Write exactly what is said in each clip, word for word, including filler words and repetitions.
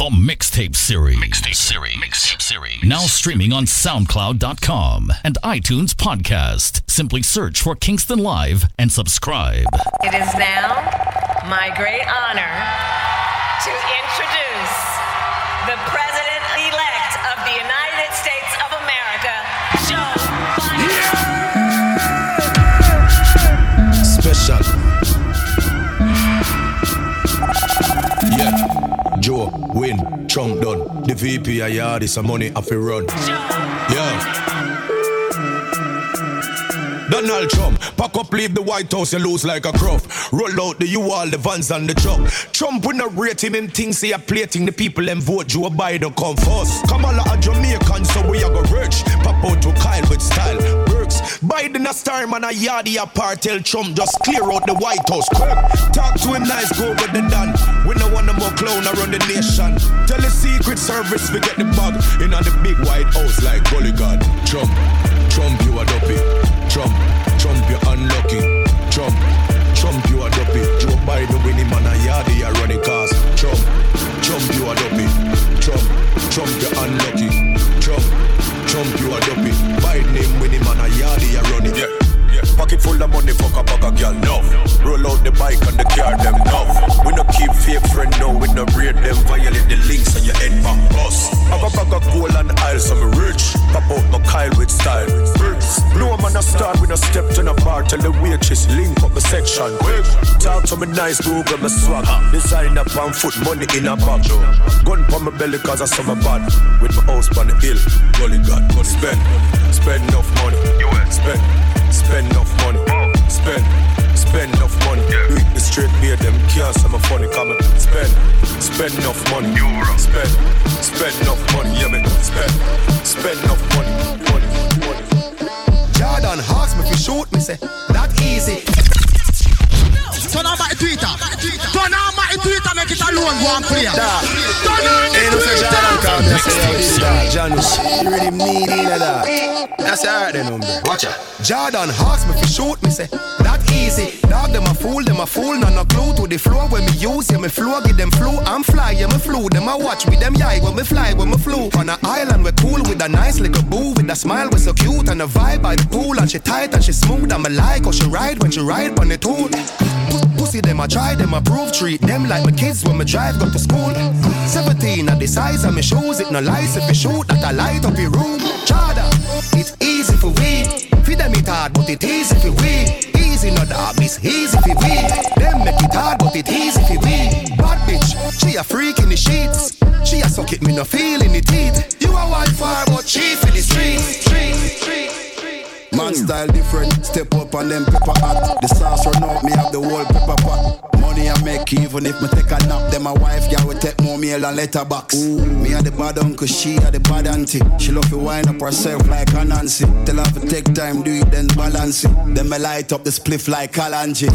The Mixtape Series. Mixtape Series. Mixtape Series. Now streaming on SoundCloud dot com and iTunes Podcast. Simply search for Kingston Live and subscribe. It is now my great honor to introduce the President-elect of the United States of America, Joe Biden. Special. Yeah. Joe, win, Trump done. The V P I yard is a money off a run. Yeah. Donald Trump, pack up, leave the White House, you lose like a gruff. Roll out the U-Haul, the vans and the truck. Trump would not rate him, him things he a plating. The people them vote, Joe Biden come first. Kamala a Jamaican, so we a go rich. Pop out to Kyle with style. Biden a star man a yardy apart. Tell Trump just clear out the White House quick. Talk to him nice, go with the done. We no want no more clown around the nation. Tell the Secret Service we get the bug in on the big White House like golly god. Trump, Trump you a dopey. Trump, Trump you unlucky. Trump, Trump you a dopey. Joe Biden win him on a yardy a running cars. Trump, Trump you a dopey. Trump, Trump you unlucky. Trump. Trump, you a dopey. Biden him, win him, and a yardy, a running. Yeah, yeah. Pocket full of money, fuck a bag of girl, no. Roll out the bike and the car, them, no. We no keep fake friend, no. We no read them, violate the links and your head back bus. Have a bag of gold and aisle, so me rich. Pop out my Kyle with style. No man a star, we no step to the bar. Tell the waitress, link up the section. Talk to me nice, go get my swag. Design up on foot, money in a bag. Gun for my belly, cause I saw my bad. With my house on the hill, golly god. Spend, spend enough money. Spend, spend enough money. Spend, spend enough money. Do it the straight beer, them can't say my funny comment. Spend, spend enough money. Spend, spend enough money. Yeah, man. Spend, spend enough money. Money, money. Jordan asked me if you shoot me, say, that easy. Turn on my Twitter. Turn on my Twitter, make it alone, go and play. Turn on the Twitter. Janus, you really need it, that. That's alright then, hombre. Watch out. Jordan asked me if you shoot me, say, that easy. Dog, them a fool, them a fool, none a clue to the floor. When me use, yeah, me flow, give them flow. I'm fly, yeah, me flew. Them a watch with them, yeah, when me fly, when me flew. On an island, we're cool with a nice little boo. With a smile, we're so cute. And a vibe by the pool, and she tight and she smooth. I'm a like, or she ride when she ride on the tool. Pussy them I try, them I prove. Treat them like my kids when me drive go to school. Seventeen at the size of me shoes. It no lies if you shoot that I light up your room. Chada, it's easy for we. Feed them it hard but it easy for we. Easy no dab, it's easy for we. Them make it hard but it easy for we. Bad bitch, she a freak in the sheets. She a suck it me no feel in the teeth. You a one far but she for the streets. Man style different, step up and then pepper hot. The sauce run out, me have the whole pepper pot. Money I make even if me take a nap. Then my wife, yeah, we take more meal and letterbox. Ooh, me are the bad uncle, she are the bad auntie. She love to wind up herself like a Nancy. Tell her to take time, do it, then balance it. Then me light up the spliff like Kalanji.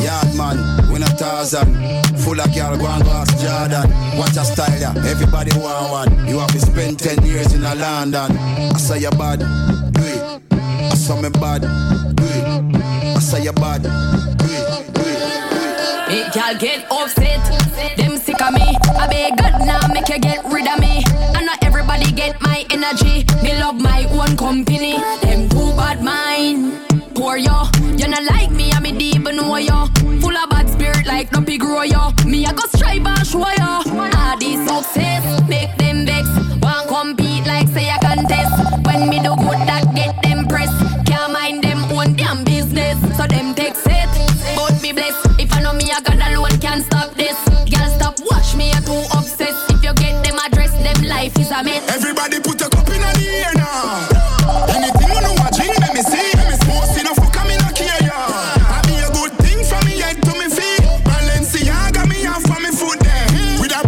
Yard man, win a thousand. Full of girl, go and go ask Jordan. Watch a style, yeah, everybody want one. You have to spend ten years in a London. I say you're bad, do it. I saw me bad, do it. I saw you bad, do it, do it. It y'all get upset, them sick of me. I beg God now make you get rid of me. And not everybody get my energy. Me love my own company. Them too bad mine, poor yo. You not like me and me deep even know yo. Full of bad spirit like no pig grow yo. Me I go strive and show yo. All this success make them vex. Won't compete like say a contest. When me do good that get them pressed. Can't mind them own damn business. So them take set, but me bless. If I know me a God alone can't stop this. Girl stop watch me, you're too obsessed. If you get them address, them life is a mess. Everybody put a cup in the air now. Anything you know I drink, let me see. Let me smoke, see no fuck, I'm in a care yeah. I be a good thing from me head to me feet. Balenciaga me off for me food there. With a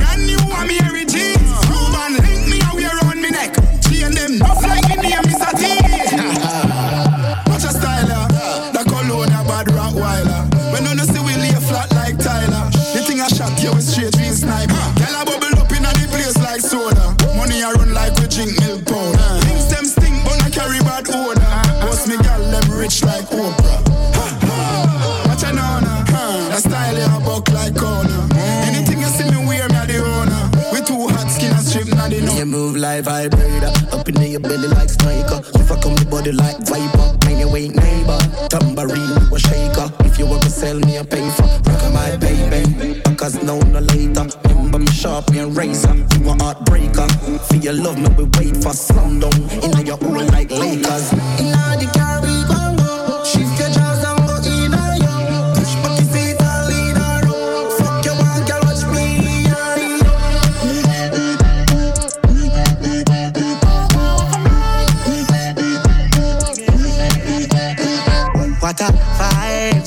you move like vibrator. Up in your belly like sniper. You fuck on the body like viper. Mind your weight neighbor. Tambourine, you a shaker. If you ever sell me a paper, rock my baby. Cause no, no later. Remember me sharp and razor. You a heartbreaker. For your love, me we wait for slam down. In your own like Lakers. In the Caribbean.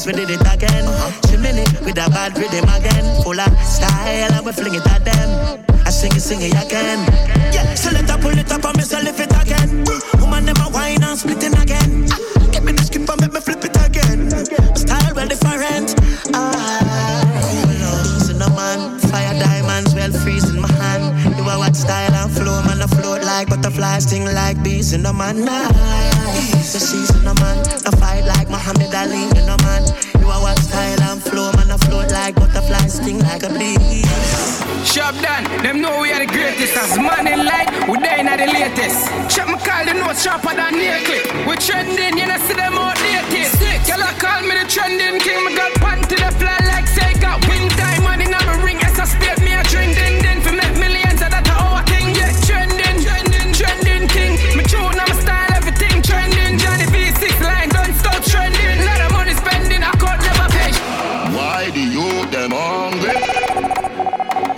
We did it again, uh-huh. Chimney with a bad rhythm again. Full of style and we fling it at them. I sing it, sing it again. Yeah, so let her pull it up and me so lift it again. Woman never whine and splitting again. uh, Get me the skip and make me flip it again. My style well different. Ah, so no man, fire diamonds well freeze in my hand. You are what style and flow, man. I float like butterflies, sting like bees in the man. So she's in the man, I fight like Muhammad Ali in the man. You are what style and flow, man. I float like butterflies, sting like a bee. Shop done, them know we are the greatest. As money like, we dying at the latest. Check my call, they know sharper than nail clip. We trending, you know see them outdated. Sick, y'all call me the trending king. Me got panty to the fly like say got wind time. And in my ring, it's a state me a drink. Then then for make millions of that our thing. Yeah, trending, trending, trending king. Me tune on my style, everything trending. Trending, lot of money spending, I could never pay. Why the youth them hungry?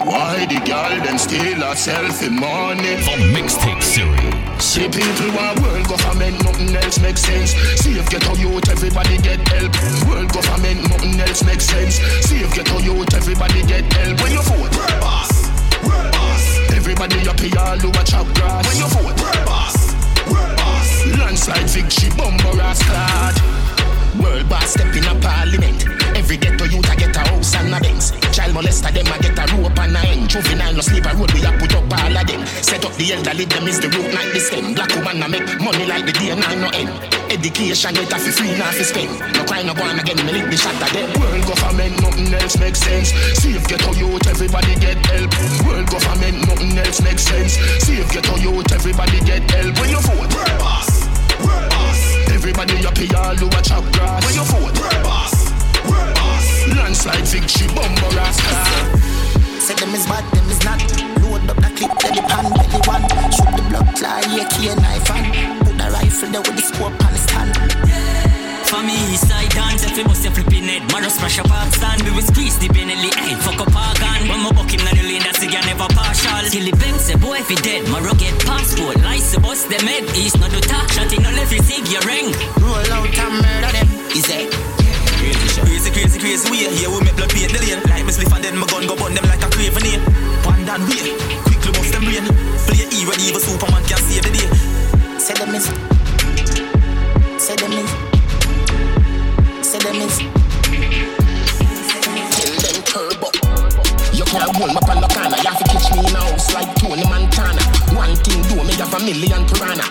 Why the girl them steal herself in money? A mixtape series. See people want world government, nothing else makes sense. See if get a youth, everybody get help. World government, nothing else makes sense. See if get a youth, everybody get help. When you vote, world boss, world boss. Everybody up here all over chop grass. When you vote, world boss, world boss. Landslide victory, bomber ass clad. World boss step in a parliament. Every ghetto youth I get a house and a dance. Child molester them I get a rope and a end. Juvenile no sleep a road we a put up all of them. Set up the elderly them is the root like the stem. Black woman I make money like the day nine no end. Education get a fi free now fi spend. No cry no born again me lick the shot of them. World government nothing else makes sense. See if ghetto youth everybody get help. World government nothing else makes sense. See if ghetto youth everybody get help. When you vote world boss, world boss. Everybody up here all over chop grass. When you vote, world boss, world boss. Landslide victory, bumper ass car. Say them is bad, them is not. Load up the clip, let the pan, let the one. Shoot the blood fly, A K knife and put the rifle there with the scope and stand. Yeah. For me, side dance, if you must have flipping head. Maros pressure park stand, we will squeeze the Benelli. Hey, fuck up our gun. When my buck him, not the lane, that's again never partial. Kill the banks, boy, if he dead. Maro get passport, lice, the boss, them head. He's not the talk, shot in all every thing you ring. Roll out and murder them, is it? Crazy, crazy, crazy, we here, we make blood paint the lane. Like me spliff and then my gun go burn them like a craven here. One down wheel, quickly bust them rain. Play E when evil Superman can save the day. Say them is, say them is, say them is. Kill them turbo. You can't hold my pan lockana, you have to catch me in a house like Tony Montana. One thing do, me have a million piranha.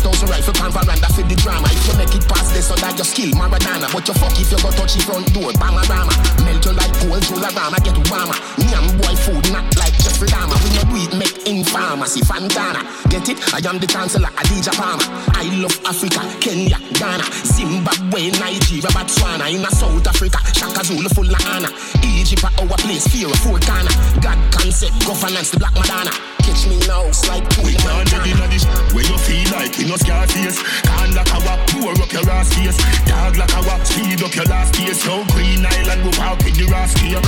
Thousand rifle pan veranda for the drama. If you make it past this, so that you skill Maradona. But you fuck if you go touch the front door, Bamarama. Melt you like gold, Jolarama, get warmer. Nyam boy food, not like Jeffrey Dahmer. When you do it, make in pharmacy, Fantana. Get it? I am the chancellor, Adija Palmer. I love Africa, Kenya, Ghana, Zimbabwe, Nigeria, Botswana. In South Africa, Shaka Zulu full of honor. Egypt our place, fear of Fantana. God concept, governance, the Black Madonna. Catch me now, like we can't do the nuddish. When you feel like you know scar face. Can't like a wap, pour up your ass face. Dog like a wap, speed up your last case. Now Green Island move out in the ass here.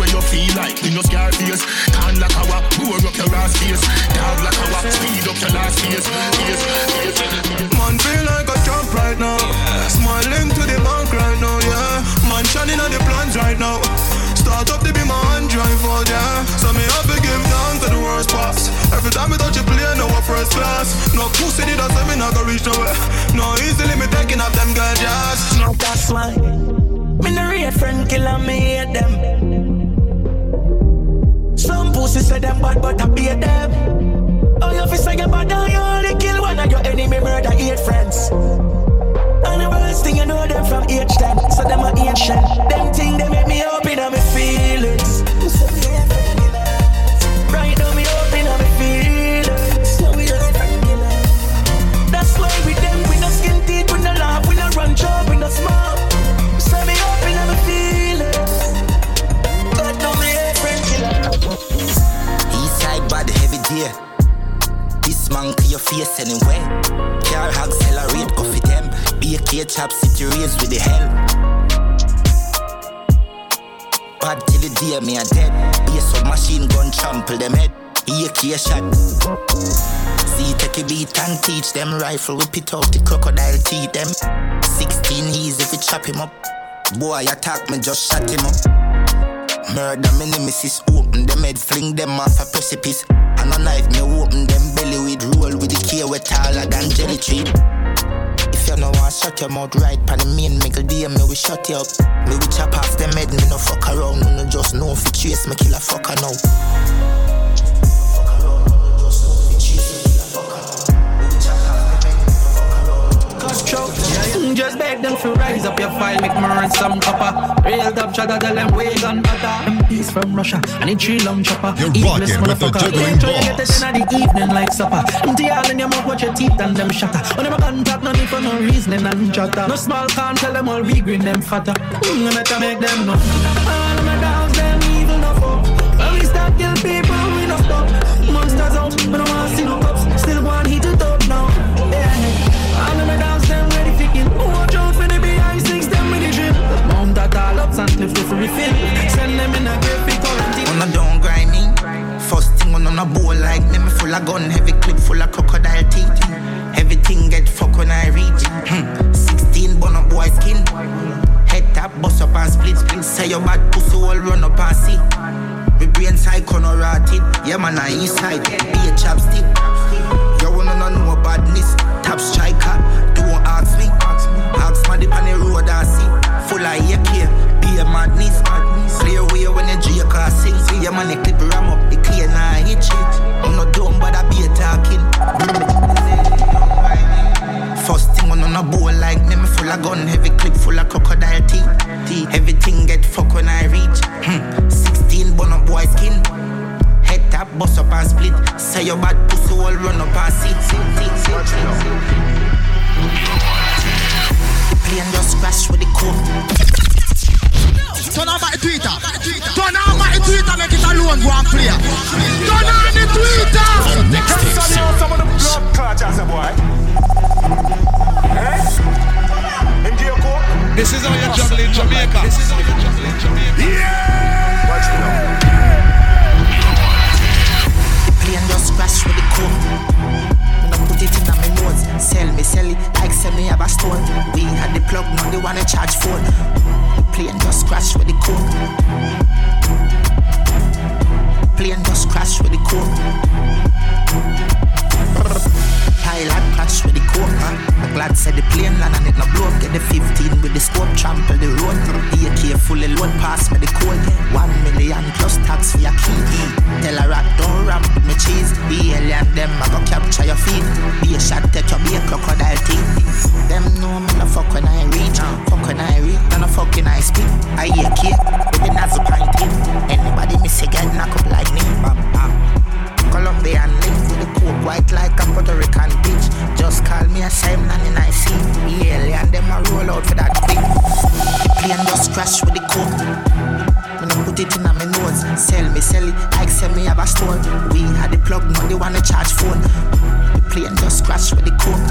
When you feel like you know scar face. Can't like a wap, pour up your ass face. Dog like a wap, speed up your last face. Man feel like a champ right now. Smiling to the bank right now, yeah. Man shining on the plans right now. Start up to be my hand drive for yeah. So me have to give down to the worst pops. Every time I touch a play, no one first class. No pussy, that's why me not gonna reach nowhere. No easily me taking up them girl jazz. No, that's why me no real friend killer, me hate them. Some pussy say them bad, but I beat them. Oh, you feel say you bad, you only kill one of your enemy, murder eight friends. And the worst thing you know them from age ten, so them are ancient. Them thing they make me open up my feelings. Right now me open up my feelings. This man to your face anyway. Car accelerate, go for them. Be a cage chap, sit your race with the hell. Bad till the day me a dead. Be a sub machine gun, trample them head. Be a cage shot. See, take a beat and teach them. Rifle whip it out, the crocodile teeth them. Sixteen he's if we chop him up. Boy attack me, just shut him up. Murder me nemesis, open them head, fling them off a precipice. And a knife me open them belly with roll with the key with taller than jelly tree. If you know I shut your mouth right, pan the main mickle day, me we shut you up. Me we chop off them head, me no fuck around, me no just know if you chase me kill a fucker now. Fuck around, me no just know if you chase me kill a fucker now. Me we chop off them head, me no fuck around. Cause choke. Just beg them to rise up your file, make me run some copper. Real dub chatter, tell them way gone butter. M P's from Russia, and a tree long chopper. You're Eatless motherfucker, ain't trying to get it in the evening like supper. Empty all in your mouth, watch your teeth and them shatter. On them contact, no need for no reasoning and chatter. No small can't tell them all we green them fatter. Mm, I better make them know. All of my dogs, them evil no fuck. When we start kill people, we no stop. Monsters out, we don't want to see no cops. Still want heat to top now. Yeah, all of my dogs, them ready for kill. Watch out for the B I six, them with the drip. Mount that all up, and cliff to refill. Send them in a grave, quarantine. On a down grinding, first thing on a bowl like me, me full of gun, heavy clip full of crocodile teeth. Everything get fucked when I reach. Hmm. Sixteen bun up boy skin. Head tap, bust up and split, split. Say your bad pussy all run up and see. We brain side corner rotted. Yeah man, I east side, be a chapstick. You wanna know badness, tap striker, don't ask me. Ask my dip on the road and see. Full of A K, be a madness. Play away when the J K sings. See your man, the clip ram up, the clean and hitch it. I'm not dumb, but I be a talking. First thing on a bowl like me, me full of gun, heavy clip full of crocodile teeth. Everything get fucked when I reach. Hmm. Sixteen bun up boy skin. Head tap, bust up and split. Say your bad pussy all run up and sit. And just crash with the coat. Turn on my Twitter. Turn on my Twitter. Make it alone. Go and play. Turn on the Twitter. Next thing. Some of the blood clutches, boy. Eh? In Jamaica. This is how you're juggling Jamaica. This is how you're juggling Jamaica. Yeah. Watch me now. And just crash with the coat. Put it in my nose, sell me, sell it, like sell me have a stone. We had the plug, now they wanna charge phone. Plane just crash with the code. Plane just crash with the code. Pilot crash with the code, huh? I'm glad said the plane land and it no blow up. Get the fifteen with the scope, trample the road. A K fully load, pass me the code. One million plus tax for your key. Tell a rat don't ramp me cheese. Be alien them, I go capture your feet. Be a shot, take your be a crocodile teeth. Them know me no fuck when I reach. Fuck when I reach, no no fuck when I speak. I A K with the Nazi pint in. Anybody miss a get knock up like me. Bam, bam. Colombian link with the coke, white like a Puerto Rican bitch. Just call me a Simon and I see. Yeah, and them I roll out for that quick. The plane just crash with the coke. When I put it in my nose, sell me, sell it, like sell me have a stone. We had the plug, now they wanna charge phone. The plane just crash with the coke.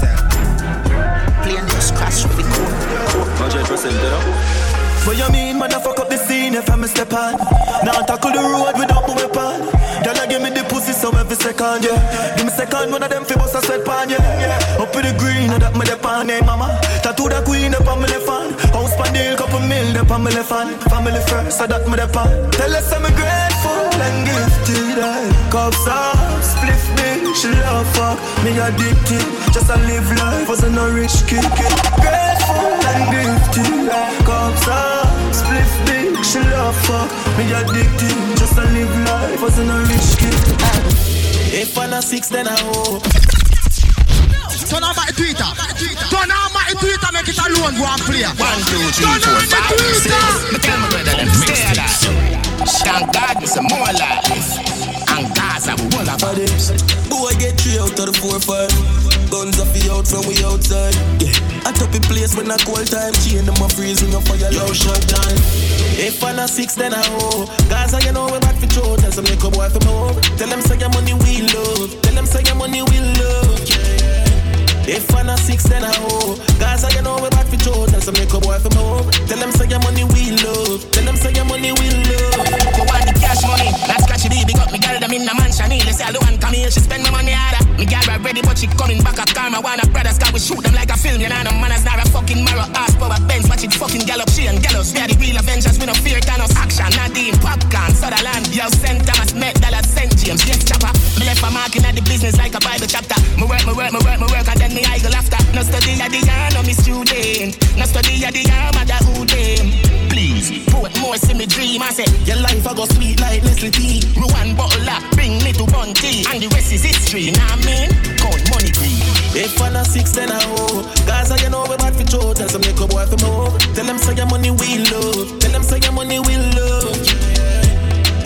The plane just crash with the coke. one hundred percent better. What you mean, man, I fuck up the scene if I'm a step on. Now I tackle the road without my weapon. Then I give me the pussy so every second, yeah. Give me second, one of them fibers I sweat pan, yeah, yeah. Up in the green, I that my dep on, hey, mama. Tattoo the queen, up on my left hand. House pandil, couple mil, up on my left hand. Family first, I that my dep on. Tell us I'm grateful and gifted, eh. Cops up, spliff me, she love fuck. Me addicted, just I live life, wasn't no rich kid, kid. Grateful and gifted, eh. Cops up. Split big, she love fuck. Me addicted, just to live life wasn't a rich kid. If I'm a six, then I hope. Turn on my Twitter. Turn on my Twitter, make it alone, go and play. One, two, three, four, five, six. Me tell my brother them stay at that. Thank God me some more like this. And Gaza, we all about it. Boy, get three out of the four, five. Guns up the out from we outside. Yeah. I Hot up in place when I cold time. Chain them up freeze when you fire low shut down. If I'm a six then I owe Gaza, you know we're back for Jordan. Tell some nigga boy from home. Tell them say your money we love. Tell them say your money we love. If I'm a six then I owe Gaza, you know we're back for Jordan. Tell some nigga boy from home. Tell them say your money we love. Tell them say your money we love. You want the cash money? That's catchy baby got me girl them in the mansion. They say I don't want come here, she spend my money harder. Me girl right ready but she coming back a karma. Wanna brothers got we shoot them like a film. You know no man is not a fucking marrow ass power bench. Watch it fucking gallop she and gallows. We are the real Avengers, we no fear Thanos. Action, Nadine, Popcorn, Sutherland. Yo, Saint Thomas, Met, Dollar, Saint James, yes chopper. Me left my mark in at the business like a Bible chapter. Me work, me work, me work, me work and then me idle after. No study at the yard, no me student. No study at the yard, mother who them. Please, put more see me dream. I say, your life I go sweet like Leslie T. Ruan bottle up, bring me to Bunty. And the rest is history, now. Count money green. If I'm a six then I owe Gaza, you know we're back for Joe. Tell some nigga boy from home. Tell them say your money we love. Tell them say your money we love.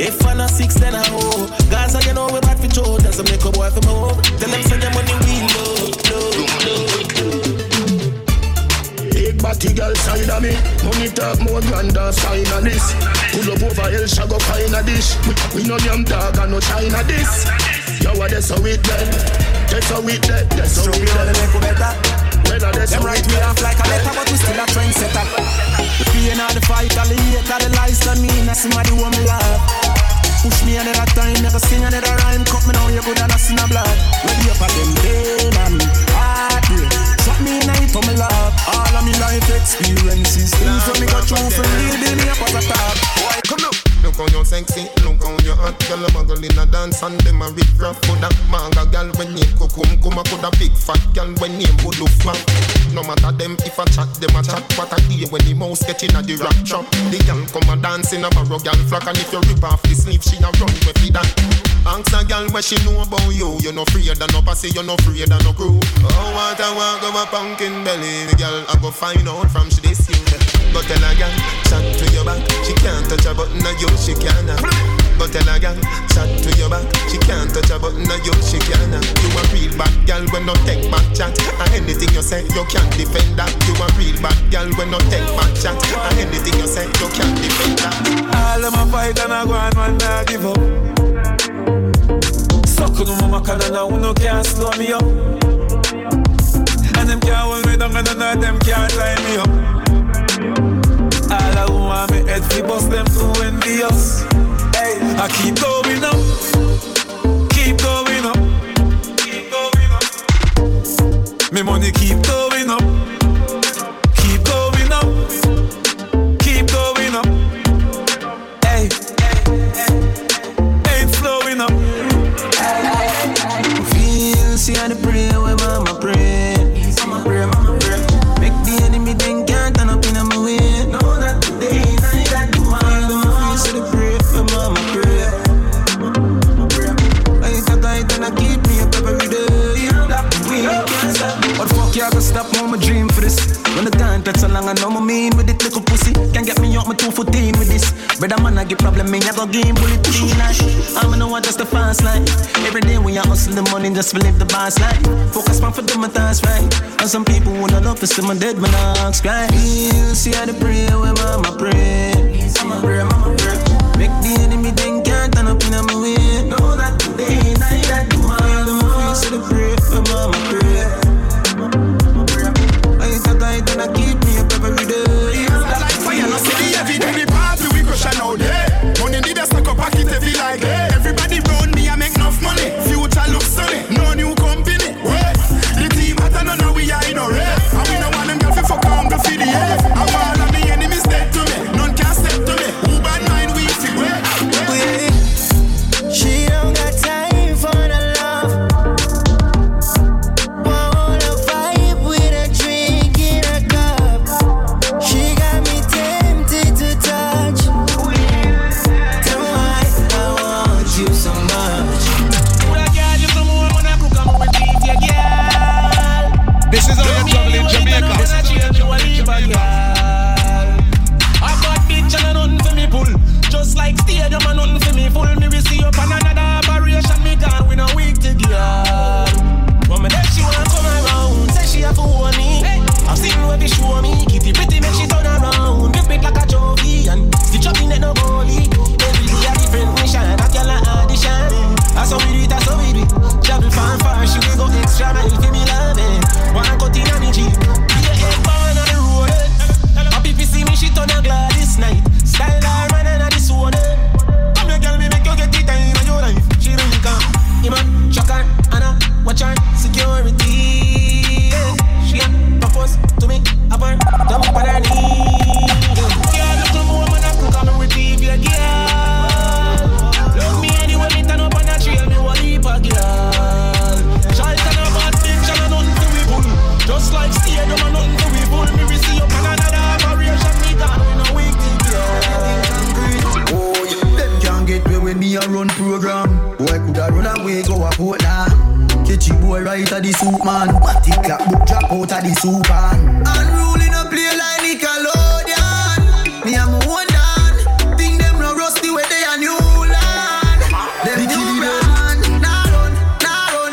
If I'm a six then I owe Gaza, you know we're back for Joe. Tell some nigga boy from home. Tell them say your money we love. Love, love. Big batty girl side of me. Money talk more grander sign of this. Pull up over El Shago find a dish. We, we no damn dog and no China this. Yo, what that's so with them. That's so with them. That's so with them. Them right way off like a letter, but we still a trendsetter. The pain of the fight, all the hate, all the lies on me. Now somebody want me love. Push me another time, never sing another rhyme. Cut me now, you good and I sing a blood. Ready up at them pain and heartbreak. Shot me in a hit on me love. All of me life experiences. Things when me got through for me, they me up as a top. Boy, come now. Look on your sexy, look on your hot girl, a girl in a dance and them a rip rap. Coulda manga girl when you cook home, come a coulda big fat girl when you would look fat. No matter them if I chat, them a chat. What I hear when the mouse get in a the rap trap. The girl come a dance in a barrow girl flock, and if you rip off the sleeve, she a run with it that. Ask a girl what she know about you. You no freer than no pussy, you no freer than no crew. Oh, what I want go a pumpkin belly, the girl I go find out from she this year. Go tell a girl, chat to your back, she can't touch a button of you. She canna. But tell a girl, chat to your back. She can't touch a button of you, she canna. You a real bad girl when no take back chat. And anything you say, you can't defend that. You a real bad girl when no take back chat. And anything you say, you can't defend that. All of my fight and I go and man, I give up. Suck on my mama and I no can't slow me up. And them can't hold me down and none of them can't tie me up. All I want me head fi bust them too envious. Hey, I keep going up, keep going up, keep going up. Me money keep going up, keep going up, keep going up. Hey, ain't slowing up. Feel, see how the prayer when mama pray. Mama pray, mama pray. Make the enemy think can't turn up in my way. Stop on my dream for this. When the time takes so long, I know my mean with it little pussy. Can't get me up, my two footin with this. Brother man, I get problem, me, I go game bullet three night. I'm gonna watch just the fast line. Every day we are hustling the money just to live the boss life. Focus on for them my thoughts right. And some people who don't love to see my dead man ask cry. You see how they pray, where mama pray. Mama pray, mama pray. Make the enemy think can't turn up in my way. Know that today, night that tomorrow. You see the pray, where mama pray. Gonna keep me up every day. Like fire, no see the heavy. Do the party, we crush and out there. Money need a stack up, pack it heavy like hey. Everybody round me, I make enough money. Future looks sunny, no new company. Hey. The team at and now we are in a race. And we no want them girl fi fuck on the feed the head. And all of me enemies dead to me. None can step to me. Who bad mind we fi wait. boy coulda run away go a boat now. Kitchy boy right at the soup man. Matty clap book drop out at the soup man. And ruling a play like Nickelodeon. Me and my one down. Think them no rusty where they a new land. Them new brand. Nah run, nah run,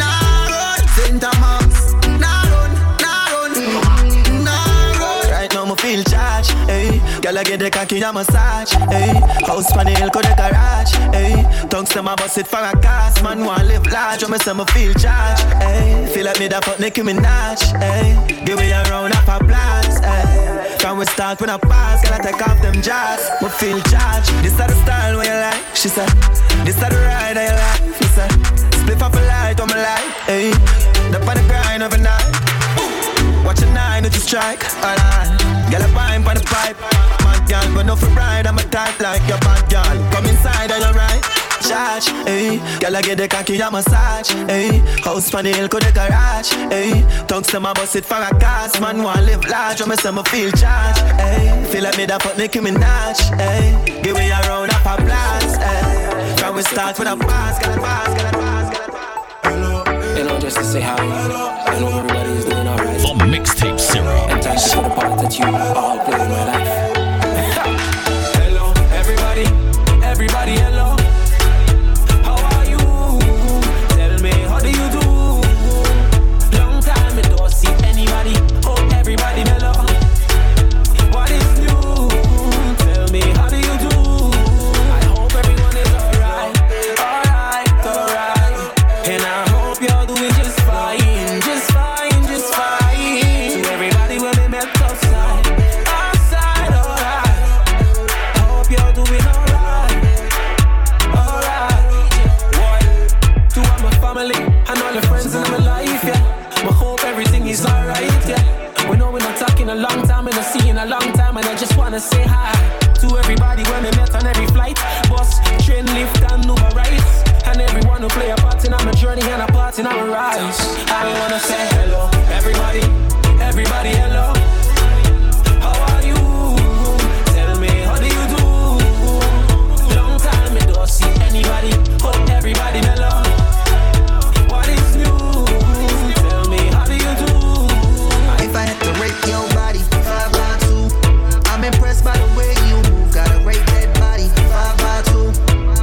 nah run. Saint Thomas. Nah run, nah run, nah run. Right now me feel charged, eh. Girl I get the cocky a massage, eh. House pan the hill could the garage, eh. Tongues them a bust it for a cast. Man want live large, when me say me feel charged, eh. Feel like me da fuck Nicki Minaj, eh. Give me a round of applause, eh. Can we start when I pass? Girl I take off them jazz, me feel charged. This a the style where you like, she said. This a the ride I like, she said. Split up a light on my light, eh. The funny grind of a night. Watch a nine if you strike, alright. Girl, I pine for the pipe. Mad girl, but no for ride, I'm a type like your bad girl. Come inside, are you right? Charge, eh. Girl, I get the cocky, I'm a massage, eh. House for the hill, could the garage, eh. Tongues to my bus, it for a cast. Man, want live large, I'm a summer feel charge, eh. Feel like me that fuck Nicki Minaj, eh. Give me a round of applause, eh. Can we start with a pass, girl, a pass, girl, a pass, girl, a pass. You know, just to say hi. I know everybody is doing alright. The mixtape series. And thank you for the part that you all play in my life. Hello, everybody, everybody, hello. How are you? Tell me, how do you do? Long time I don't see anybody. Oh, everybody, hello. What is new? Tell me, how do you do? I hope everyone is alright, alright, alright. And I hope y'all doing just fine, just fine. A long time and I see in a long time, and I just wanna say hi to everybody when we met on every flight, bus, train, lift, and Uber rides, and everyone who play a part in our journey and a part in our rides. I wanna say hello, everybody, everybody, hello. How are you? Tell me, how do you do? Long time I don't see anybody, but everybody, hello. What is new? Tell me, how do you do? If I had to rate your by the way you move, gotta rate that body, five by two.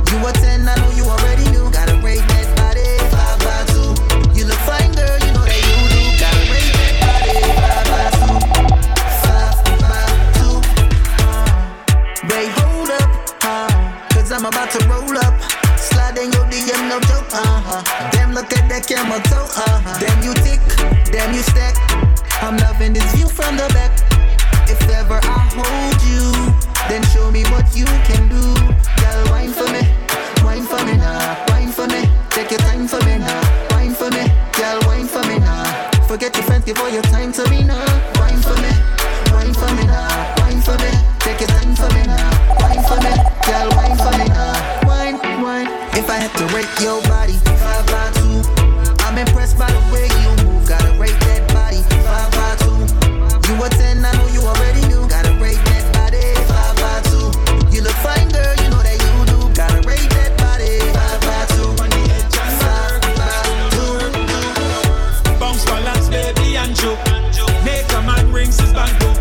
You a ten, I know you already knew, gotta rate that body, five by two. You look fine, girl, you know that you do, gotta rate that body, five by two, five by two. Babe, hold up, uh, cause I'm about to roll up, slide in your D M, no joke, uh-huh. Damn, look at that camera toe, uh-huh. Damn, you tick, damn, you stack, I'm loving this view from the back. If ever I hold you, then show me what you can do. Girl, wine for me, wine for me now, wine for me. Take your time for me now, wine for me. Girl, wine for me now. Forget your friends, give all your time to me now. Wine for me, wine for me now, wine for me. Take your time for me now, wine for me. Girl, wine for me now, wine, wine. If I had to rate your body, five by two. I'm impressed by the way you move, gotta rate that body, five by two. You a ten, I know you already knew. Gotta rate that body, five by two. You look fine, girl, you know that you do. Gotta rate that body, five by two. Five by two. Bounce, balance, baby, and joke. Make a man rings his banjo.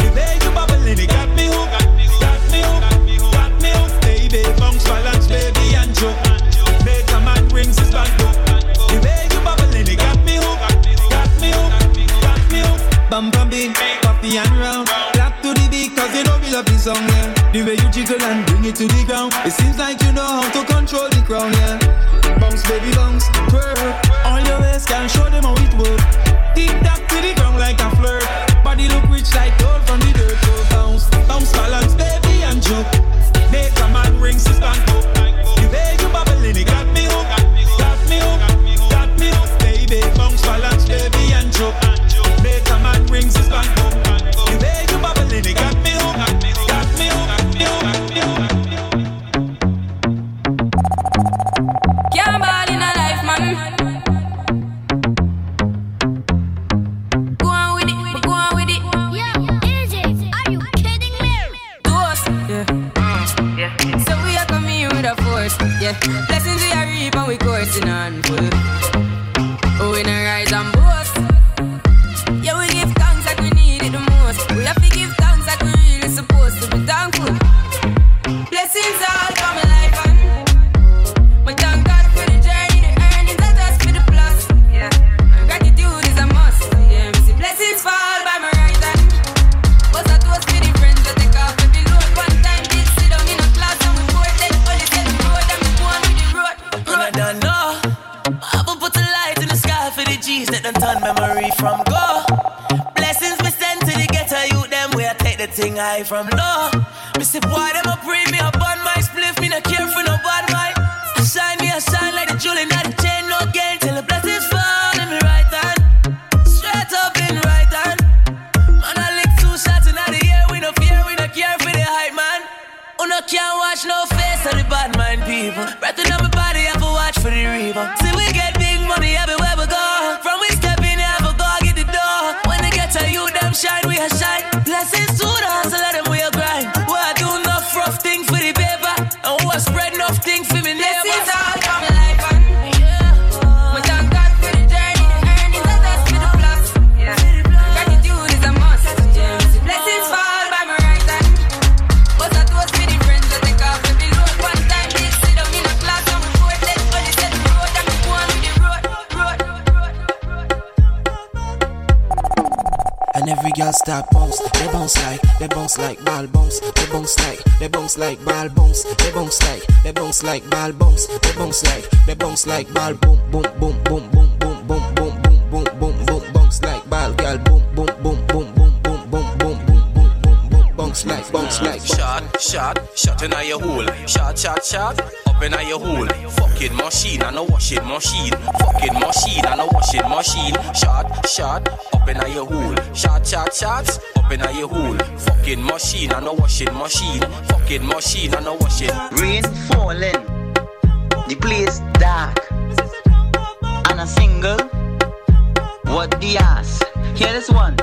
The way you bubble in it got me hooked, got me hooked, got me hooked, baby. Bounce, balance, baby, and joke. Make a man rings his banjo. The way you bubble in it got me hooked. Bam bam big, puffy and round. Clap to the beat, cause you know we love this song, yeah. The way you jiggle and bring it to the ground, it seems like you know how to control the crown, yeah. Bounce, baby, bounce, twerk. All your ways can show them how it works. Tick-tack to the ground like a flirt. Body look rich like gold from the dirt. So bounce, bounce, balance, baby, and joke. Make a man rings his bank up. The way you bubble in it got me hooked, got me hooked, got me hooked, baby. Bounce, balance, baby, and joke. Make a man rings his band up. The way you bubble in it got me hooked, got me hooked, got me hooked, got me hooked. Can't ball in a life, man. blessings we are reap and we coursing on full. Oh, we no rise and boast. Yeah, we give thanks like we need it the most. We have to give thanks like we really supposed to be thankful. Blessings all for my life and my thank God for the journey, the earnings that us for the plus. Yeah, and gratitude is a must. Yeah, we see blessings fall by my right hand. What's that was for the friends that take off every load. One time did sit down in a class and we pour them all the same road and we go on with the road. And I don't know, I will put a light in the sky for the G's that done turn memory from go. Blessings we send to the ghetto youth them where I take the thing high from low. Me say boy them a pray me a bun my spliff, me no care for no bad mind. Shine me a shine like the jewel in the chain, no gain till the blessings fall in me right hand. Straight up in right hand. Man I lick two shots in the air, we no fear, we no care for the hype man. Who no can't watch no face of the bad mind people. Breath in my body, have a watch for the reaper. See we get big money everywhere we go. From we step in, have a go get the door. When they get to you, them shine, we a shine. Blessings to the hustle of them we a grind. Y'all stop bounce, they bounce like, they bounce like ball bounce, they bounce like, they bounce like ball bounce, they bounce like, they bounce like ball bounce, they bounce like, they bounce like ball boom boom boom boom boom boom boom boom boom boom boom bounce like ball girl boom boom boom boom boom boom boom boom boom boom boom bounce like bounce like shot shot shot inna your hole, shot shot shot up inna your hole, fucking machine and a washing machine, fucking machine and a washing machine, shot shot up inna your hole. Shot, shot, shots, up in your hole. Fucking machine and a washing machine. Fucking machine and a washing. Rain falling, the place dark, and a single, what the ass. Here is one,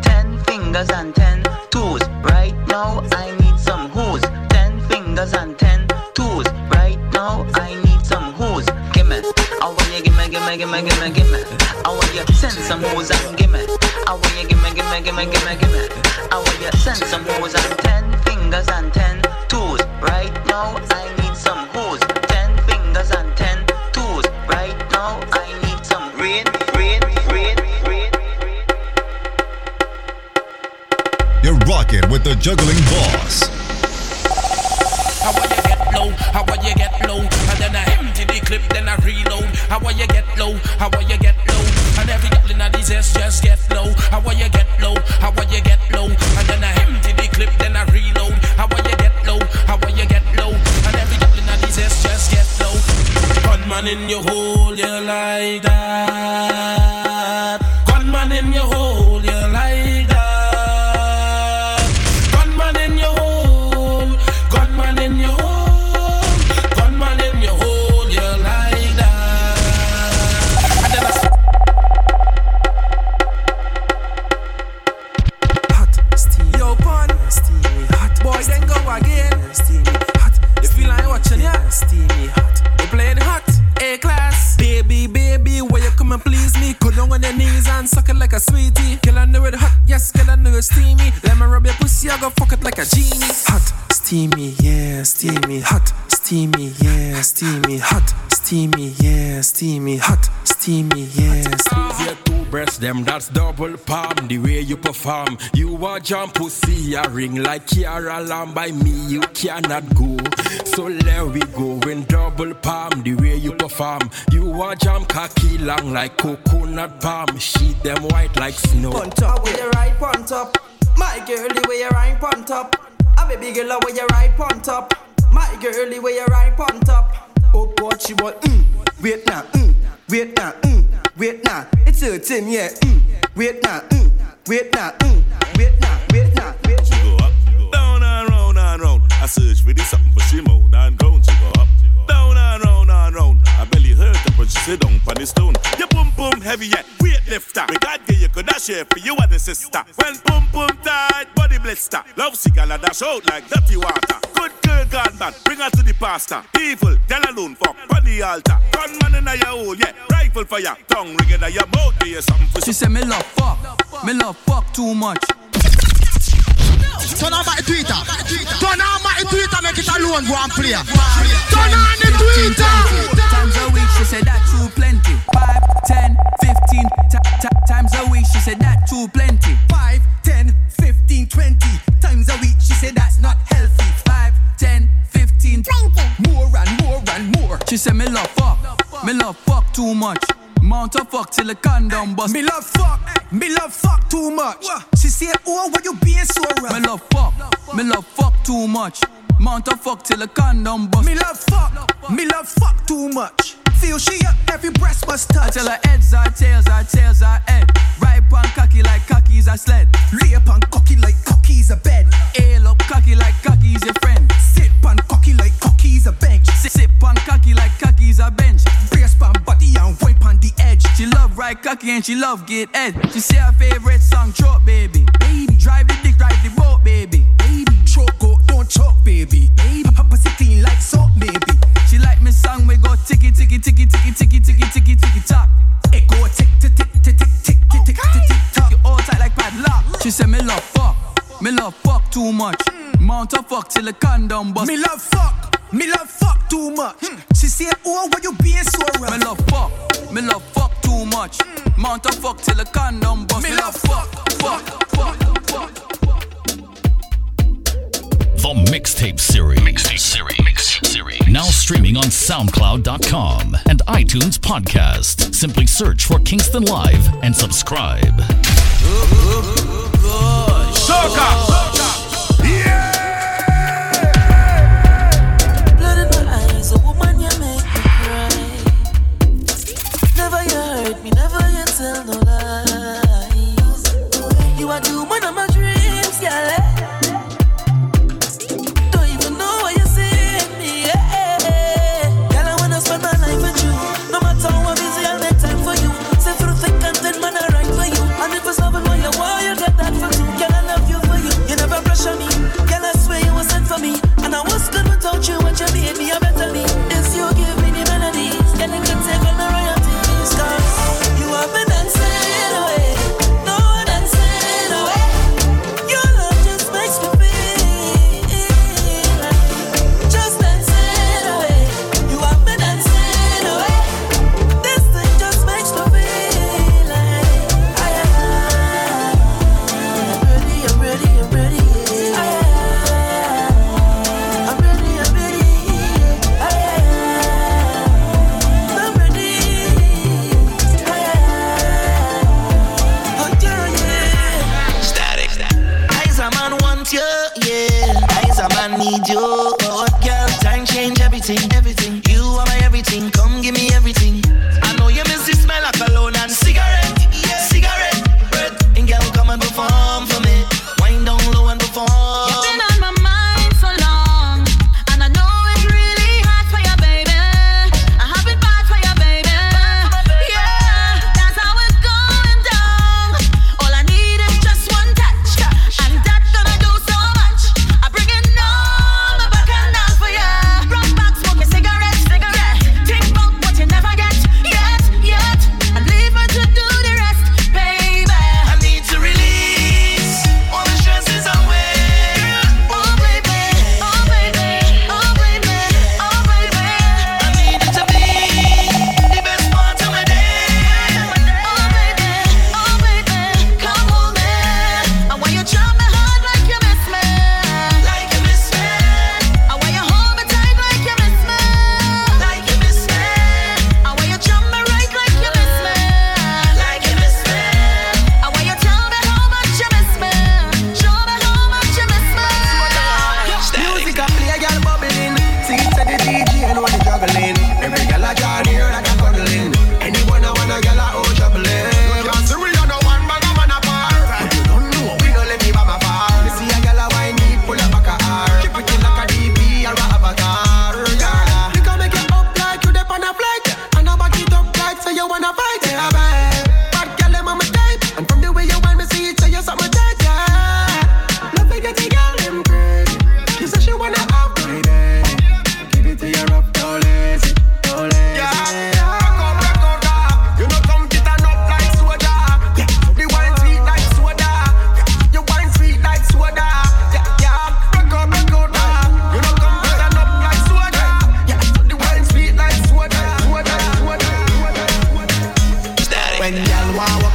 ten fingers and ten toes. Right now I need some hose. Ten fingers and ten toes. Right now I need some hose. Gimme, I want you gimme, gimme, gimme, gimme, gimme. I want you send some hose and gimme. I want you gimme, gimme, gimme, gimme, gimme. I want you send some hose and ten fingers and ten toes. Right now I need some hose. Ten fingers and ten toes. Right now I need some rain, rain, rain, rain, rain. You're rocking with the juggling boss. How will you get low? How will you get low? And then I empty the clip, then I reload. How will you get low? How will you get low? And every girl in these ass just get low. How will you get low? How will you get low? And then I empty the clip, then I reload. How will you get low? How will you get low? And every girl in these ass just get low. Gunman in your hole, you like that. Gunman in your hole, you like that. Gunman in your hole, gunman in your hole, gunman in your hole, you like that. And then I boys then go again, steamy hot. You feel like watching ya, steamy hot. You playing hot, A-class. Baby, baby, will you come and please me? Go down on your knees and suck it like a sweetie. Girl, I know it hot, yes, girl, I know it steamy. Let me rub your pussy, I go fuck it like a genie. Hot, steamy, yeah, steamy, hot, steamy, yeah, steamy, hot, steamy, yeah, steamy, hot, steamy, yeah, steamy. Breast them, that's double palm. The way you perform, you are jump pussy. A ring like Kiara Lamb. By me, you cannot go. So there we go in double palm. The way you perform, you are jump khaki long like coconut palm. She them white like snow. Punt up, where you ride punt up. My girl, the way you ride punt up. A baby girl, where you ride punt up. My girl, the way you ride punt up. Oh God, she want mm, wait now, mm, wait now, mm. Wait now, it's her team, yeah. Mm. Wait now, mm. Wait now, mm. Wait now, wait now. Wait. She go up, she go down and round and round. I search for this something, but she moan and groan. She go up, she go down and round and round. I belly hurt up when she sit down for the stone. You bump boom heavy yet, weight lifter. We got you, you could not share for you and the sister. When boom boom tight, body blister. Love cigar and dash out like dirty water. Good girl, God man, bring her to the pastor. Evil, tell alone, fuck, on the altar. Gunman in your hole, yeah, rifle for ya. Tongue ringing in your mouth, do you something for. She said me love fuck, me love fuck too much. Turn on my Twitter. Turn on my Twitter, make it alone, go and play. Turn on the Twitter. Times a week, she said that too plenty. five, ten, fifteen t- t- times a week, she said that too plenty. five, ten, fifteen, twenty times a week, she said that's not healthy. five, ten, fifteen, twenty more and more and more. She said me love fuck, me love fuck too much. Mount a fuck till the condom bust. Me love fuck, me love fuck too much. She said, oh, why you being so rough? Me love fuck, me love fuck too much. Mount a fuck till the condom bust. Me love fuck, me love fuck too much. Feel she up, every breast must touch. I tell her heads are tails, our tails are head. Ride on cocky like cocky's a sled. Lay up on cocky like cocky's a bed. Ail up cocky like cocky's a friend. Sit on cocky like cocky's a bench. Sit on cocky like cocky's a bench. Brace on body and wipe on the edge. She love ride cocky and she love get head. She say her favorite song, Choke Baby. Baby, drive the dick, drive the boat, baby. Baby, choke go, don't choke, baby. Baby, papa sitting like soap, baby. She like me song, we go ticky ticky ticky. Ticky, ticky, ticky, ticky, ticky, ticky, top. It go tick, tick, tick, tick, tick, tick, tick, tick, tick, tick. You all tight like padlock. She said me love fuck, me love fuck too much. Mount a fuck till the condom bust. Me love fuck, me love fuck too much. She said, oh, why you being so rough? Me love fuck, me love fuck too much. Mount a fuck till the condom bust. Me love fuck, fuck, fuck, fuck. The mixtape series. Mixtape series. Mixtape series. Now streaming on SoundCloud dot com and iTunes Podcast. Simply search for Kingston Live and subscribe. Shaka! Yeah! Blood in my eyes, a woman you make me cry. Never you hurt me, never you tell no lies. You are the woman of my dreams, girl. Yeah.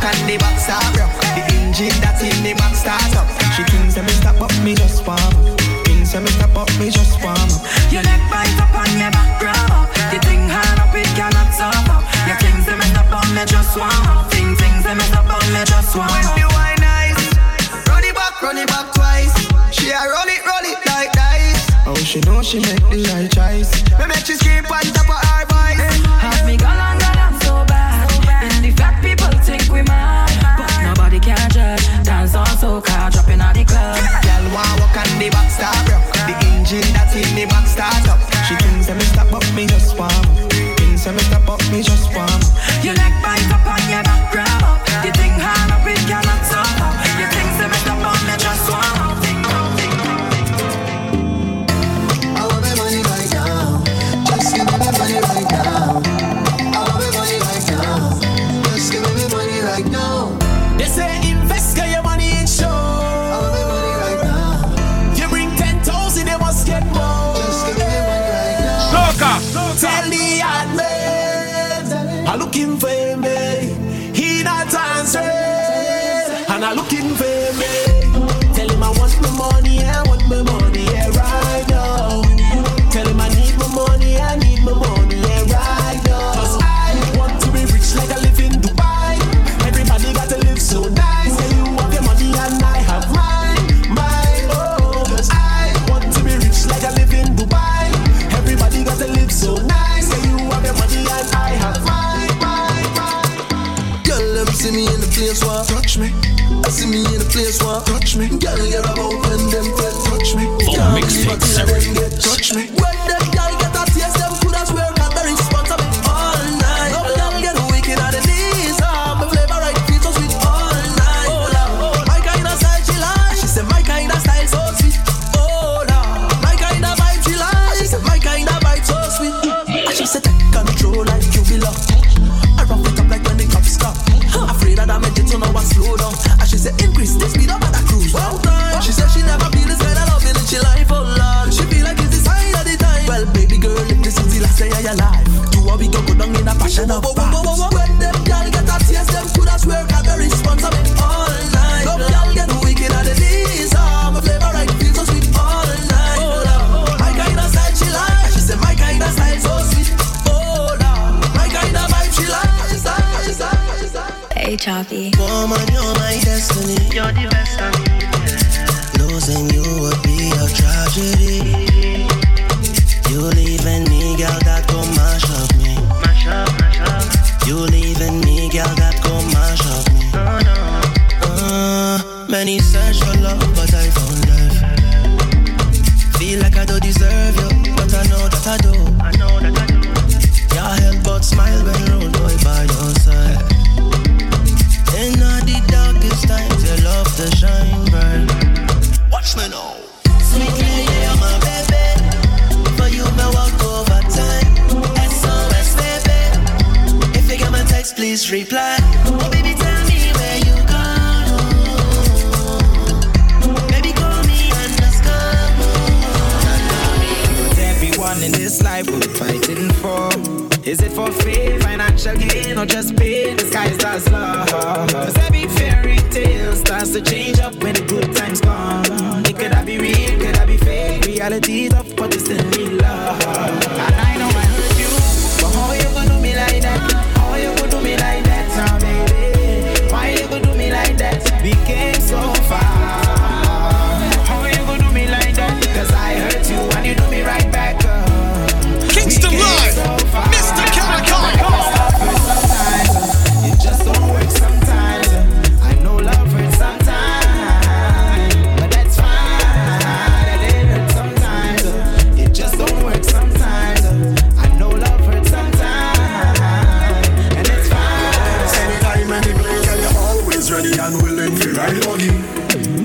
and the box are broke. The engine that's in the box starts up. She thinks that me stop up, me just warm up. Things that me stop up, me just warm up. You neck bite up on your back grab up. The thing hard up, it cannot stop up. Your things that me stop up, me just warm up. Things, things that me stop up, me just warm up. When you wine nice, run it back, run it back twice. She a roll it, roll it like dice. Oh, she know she make the right choice. Me make she scream on top of her voice. Have me galang galang so bad. And the fact people think we mad, but nobody can judge. Dance on soca, dropping out the club. Girl wanna walk on the back star, bro. The engine that's in the back starts up. She thinks that me stop up, me just warm up. Things that me stop up, me just warm up. You like bite up on your back, grab up. You think hard up, it cannot stop up. You think that me stop up, me just warm up. Tell the admin I looking for me. He not answering, and I looking for me. Tell him I want my money, I want my money, yeah, right now. Tell him I need my money, I need my money, yeah, right now. 'Cause I want to be rich like I live in Dubai. Everybody got to live so nice. And you have your money and I have mine, mine. Oh, 'cause I want to be rich like I live in Dubai. Everybody got to live so nice. And you have your money and I have mine, mine, mine. Girl, let me see me in the place where touch me. I see me in the place where touch me. Girl, you're about when them friends touch me. Full mixtape series. Touch me. When them girl get a taste, them could as well got the response up all night. Now them get wicked at the knees. My flavor right feet so sweet all night. Oh la, my kind of style she like. She said my kind of style so sweet. She said take control like you will love. I rough it up like when the cops stop. Afraid that I make it so now I slow down. And she said increase the speed up at a cruise. One time she said she never feel this kind of love in she life, oh Lord. She feel like it's the sign of the time. Well baby girl, if this is the last day of your life, do what we go go down in a passion of vibes. When them y'all get a taste, them could have swear got the response of it all night. No y'all get wicked at the knees. My flavor right feels so sweet all night. Oh Lord, my kind of style she like. She said my kind of style so sweet. Hey, Choppy. Woman, you're my destiny. You're the best of me. Losing you would be a tragedy. You leaving me, girl, that go mash up me. Mash up, mash up. You leaving me, girl, that go mash up me. Oh, no. Uh, many search for love, but I found love. Feel like I don't deserve you, but I know that I do. I know that I do. Your help but smile when road boy by your side. In all the darkest times, your love to shine bright. Watch me now. Sweetly, you're my baby. For you, my walk over time. S O S, baby. If you get my text, please reply. Oh, baby, tell me where you gone. Baby, call me and let's go. What everyone in this life will be fighting for. Is it for fame, financial gain, or just pain? The sky starts low. 'Cause every fairy tale starts to change up when the good times come. It could have be real, could have be fake. Reality tough, but it's still real love. And I know I hurt you, but how you gonna do me like that? How you gonna do me like that, oh baby? Why you gonna do me like that? We came so far. How you gonna do me like that? 'Cause I hurt you and you do me right back. Kingston Live, so Mister Calico. Sometimes it just don't work. Sometimes I know love hurts sometimes, but that's fine. It hurts sometimes. It just don't work. Sometimes I know love hurts sometimes, and that's fine. Sometimes any place, and you're always ready and willing to ride buggy. Mm-hmm.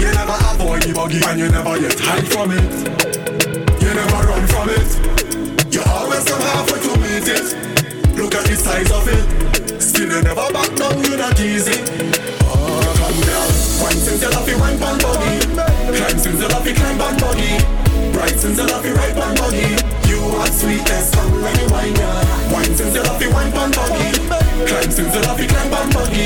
You never avoid the buggy, and you never get hide from it. You never run from it. You always come halfway to meet it. Look at the size of it. Still you never back down, you're not easy. Oh, come down. Wine since you love you, wine pan buggy. Climb since you love you, climb pan buggy. Right since you love you, right pan buggy. You are sweetest, come when you wine ya. Wine since you love you, wine pan buggy. Climb since you love you, climb pan buggy.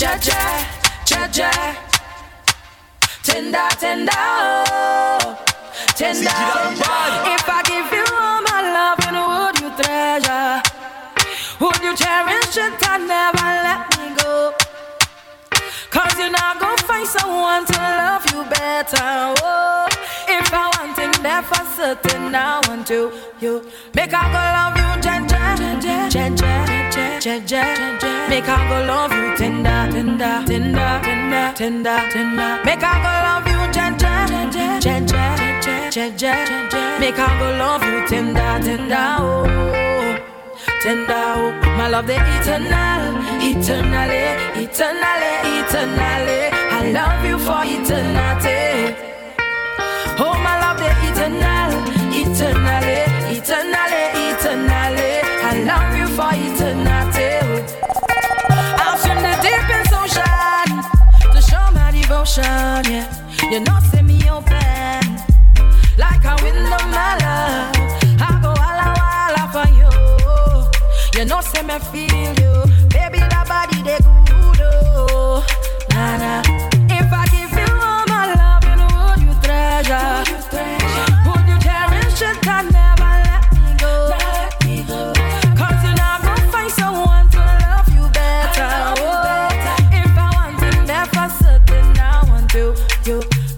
Cha-cha, cha-cha. Tender, tender, oh. Tender, tender. If I give you all my love, then would you treasure? Would you cherish it and never let me go? Cause you're not gonna find someone to love you better, oh. If I want thing there for certain, I want you, you. Make I go love you, cha-cha, cha-cha. Make I go love you tender, tender, tender, tender, tender, tender. Make I go love you tender, tender, tender. Make I go love you tender, tender, oh, tender, oh. My love the eternal, eternally, eternally, eternally. I love you for eternity. Oh, my love the eternal, eternally, eternally, eternally. I love you for eternity. I'm from the deep end ocean to show my devotion. Yeah, you know, see me open like a window, my love. I go walla walla for you. You know, see me feel you, baby. That body they good, oh, nah nah. If I give you all my love, and would you treasure? Would you cherish it and never let me go?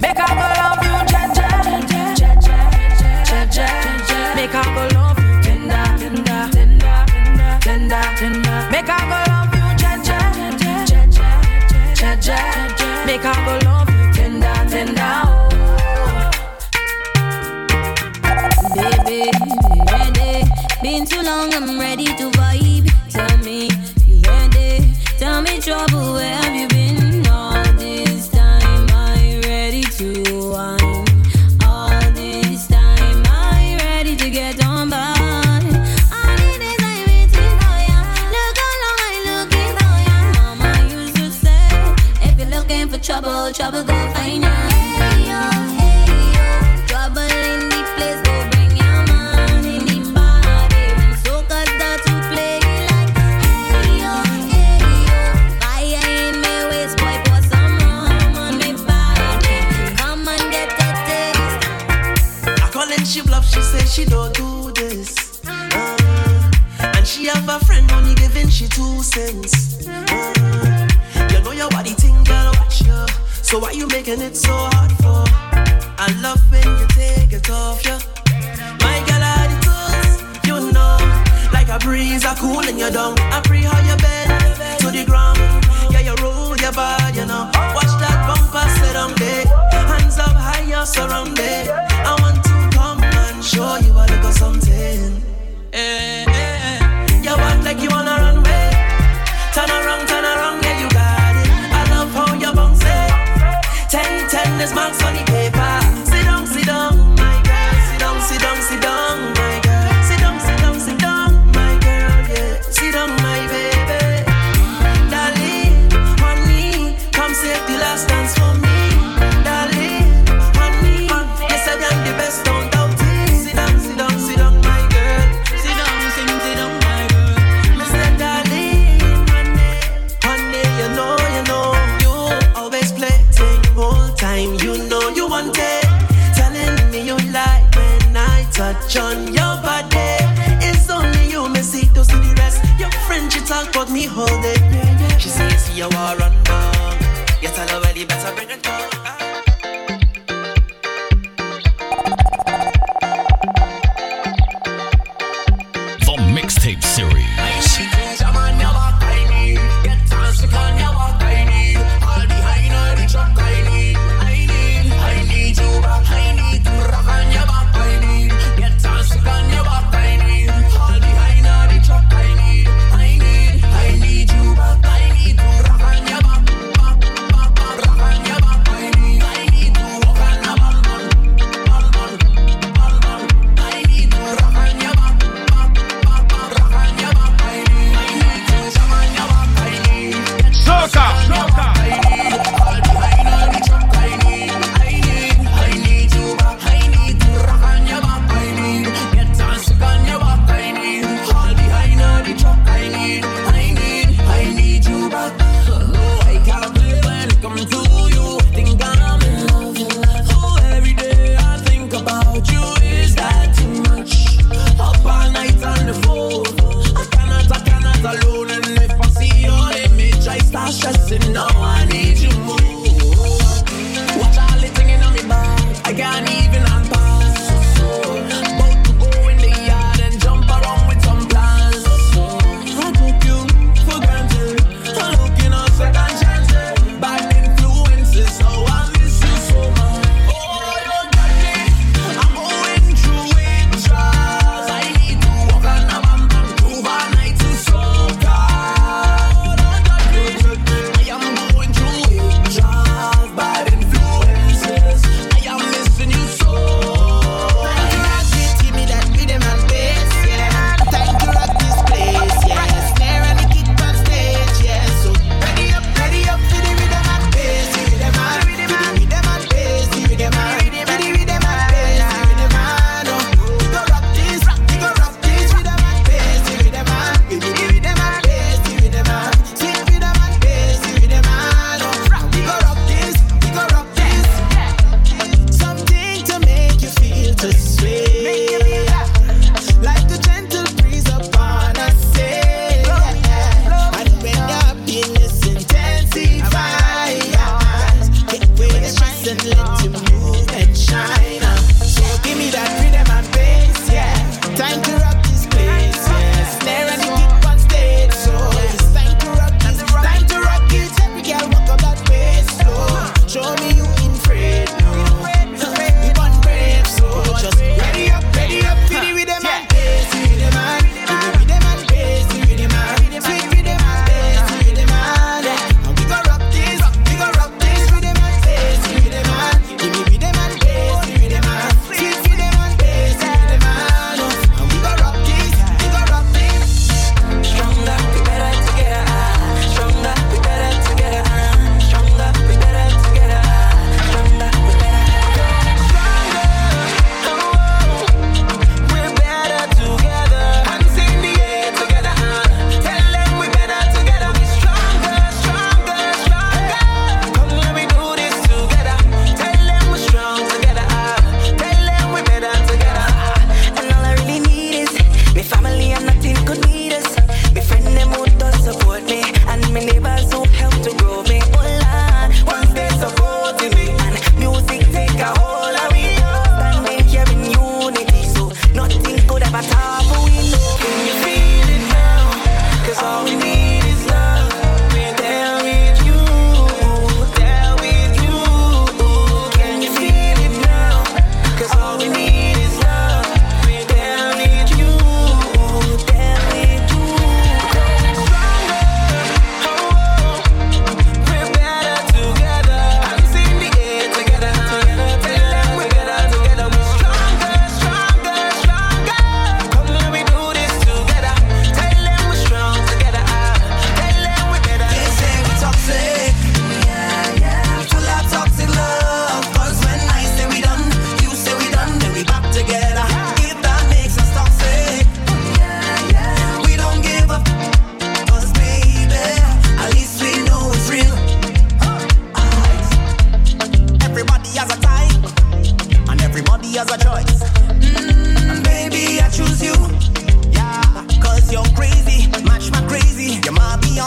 Make I go love you, cha-cha, cha-cha, cha-cha. Make I go love you, tender, tender, oh. Baby, ready? Been too long, I'm ready to vibe. Tell me, you ready? Tell me, trouble, where have you been all this time? I'm ready to wine. All this time, I'm ready to get on by. Trouble, trouble, go find out. Hey yo, hey yo, trouble in the place, go bring your man in the body. When soca start to play like hey yo, hey yo, fire in my waist, boy, pour some rum on me body. Come and get a taste. I call and she bluff, she say she don't do this, uh, and she have a friend only giving she two cents. Uh, You know your body thing, girl, watch ya. So why you making it so hard for? I love when you take it off ya. My girl, I the tools, you know. Like a breeze, I cool in your down. I pray how you bend to the ground. Yeah, you roll your body, you know. Watch that bumper sit on day. Hands up high, you're surrounded. I want to come and show you a little something. Eh, eh, eh. You act like you wanna run away. Turn around, turn around. Ten, ten is marks on the paper. Sit down, sit down, my girl. Sit down, sit down, sit down, my girl. Sit down, sit down, sit down, my girl. Yeah, sit down, my baby. Darling, honey, come save the last dance for me. Darling, honey, yes I am the best, don't doubt it. Sit down, sit down, sit down, my girl. Sit down, sit down, sit down, my girl. Mister Darling, honey, honey, you know, you know, you always play. You know you want it. Telling me you like when I touch on your body. It's only you, me see, don't see the rest. Your friend, she talk about me, hold it. Yeah, yeah. She says, see you are on board. You tell her, well, you better bring it down. The Mixtape Series. I see things I'm on your back, I need. Get time to on your back, I need. All behind all the truck, I need. I need to rock on your back, I need. Get dancing on your back, I need. All behind all the truck, I need. I need, I need you back, I need to rock on your back, back, back, back, rock on your back, I need.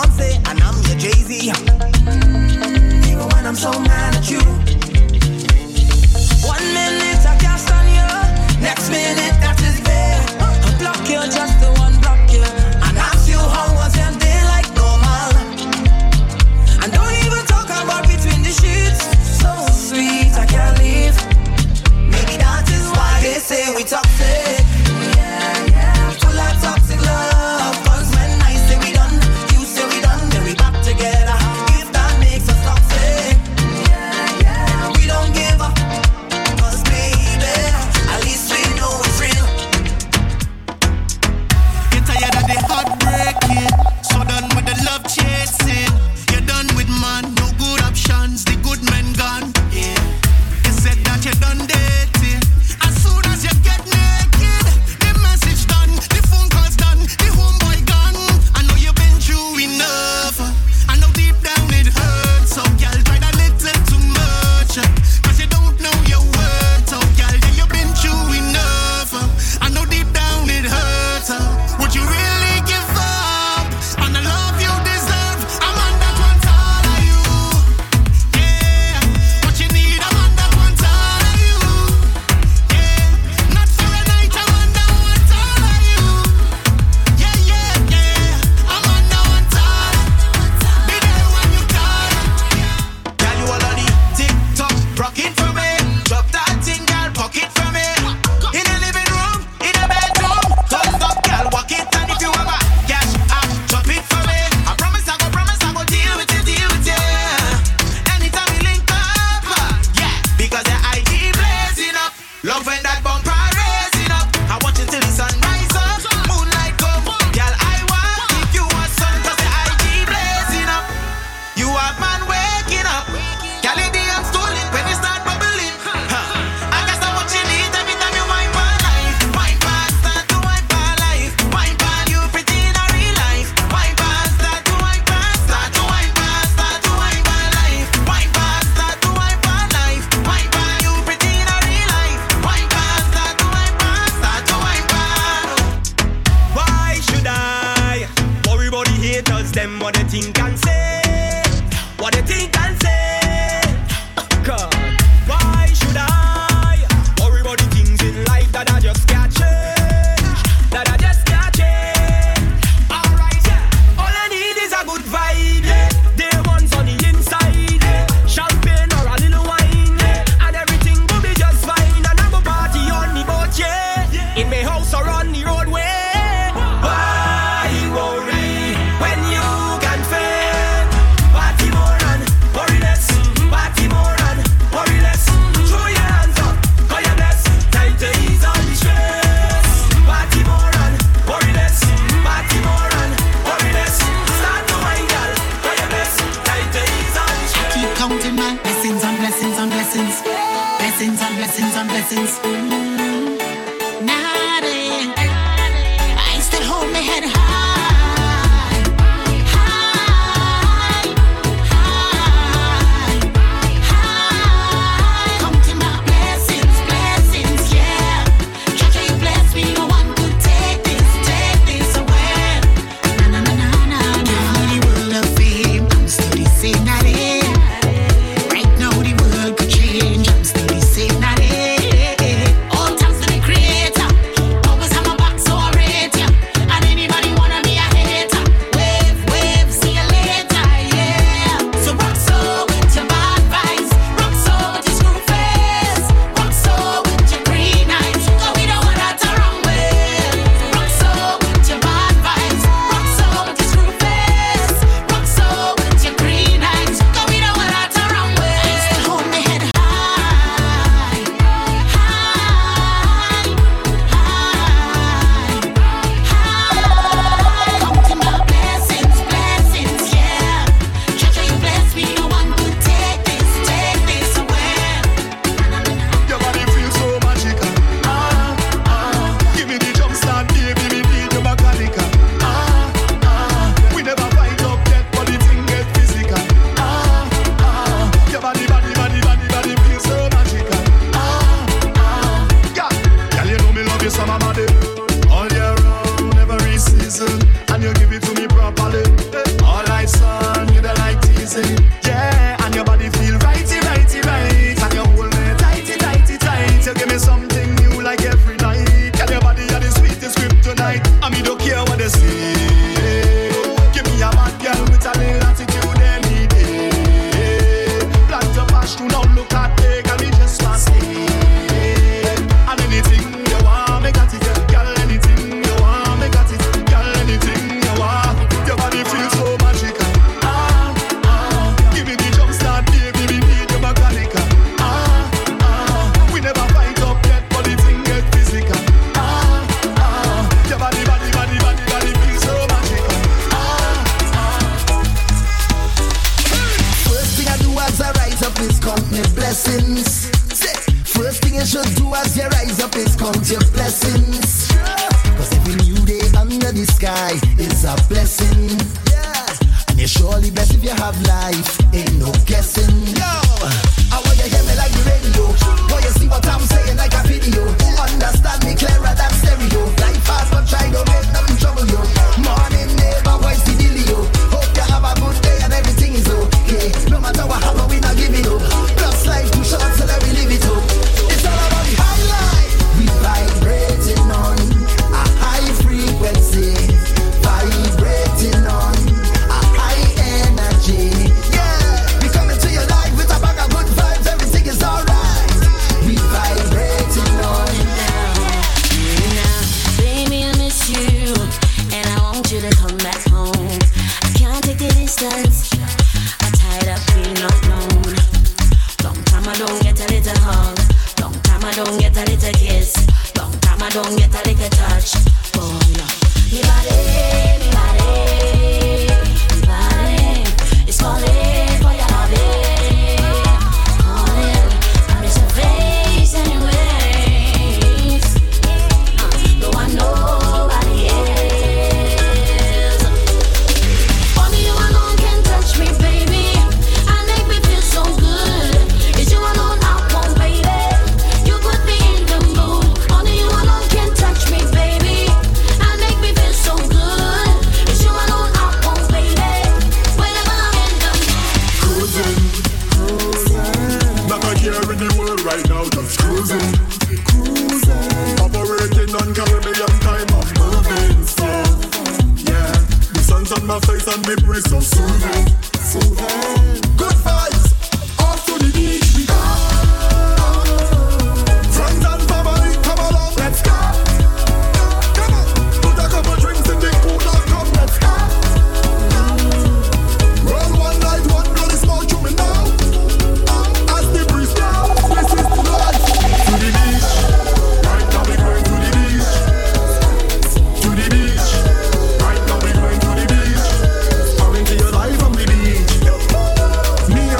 Trump say, and I'm your Jay-Z. Even when I'm so mad at you. One minute I cast on you, next minute that is fair. I block you, just the one block you, and ask you how was your day like normal. And don't even talk about between the sheets. So sweet, I can't leave. Maybe that is why they say we toxic. All blessings. First thing you should do as you rise up is count your blessings. Cause every new day under the sky is a blessing. And you're surely blessed if you have life. Ain't no guessing. Yo, I want you hear me like the radio. Want you see what I'm saying like a video. Understand me clearer than stereo. Life fast but try don't make nothing trouble you. Morning neighbor voice the dealio. Hope you have a good day and everything is okay. No matter what happen we not giving up. Plus life too short so that we live it up. It's all about the high life. We vibrating on a high frequency. Vibrating on a high energy. Yeah, we coming to your life with a bag of good vibes. Everything is alright. We vibrating on. Now, baby, I miss you, and I want you to come back home. I can't take the distance. I'm tired of being alone. Long time I don't get a little hug. Long time I don't get a little kiss. Long time I don't get a little touch. Oh no, me body, me body, me body. It's calling for your loving, calling. I miss your face anyways. Uh, No one, nobody else. Only you alone can touch me, baby. I make me feel so good. It's you alone I want, baby. You put me in the mood. Only you alone can touch me, baby. I make me feel so good. It's you alone I want, baby. Whenever I'm in the mood. Cruising, cruising. Not a care in the world right now, just cruising, cruising. Operating on Caribbean time, I'm moving slow. Yeah, the sun's on my face and the breeze so soothing, soothing. Good vibes, off to the beach we go. Friends and family, come along, let's go. Come on, put a couple drinks in the pool, now come, let's go. Roll one night, one blood is small to me now. As the breeze down, this is the life. To the beach, right now we going to the beach. To the beach, right now we going to the beach. Coming to your life from the beach. Me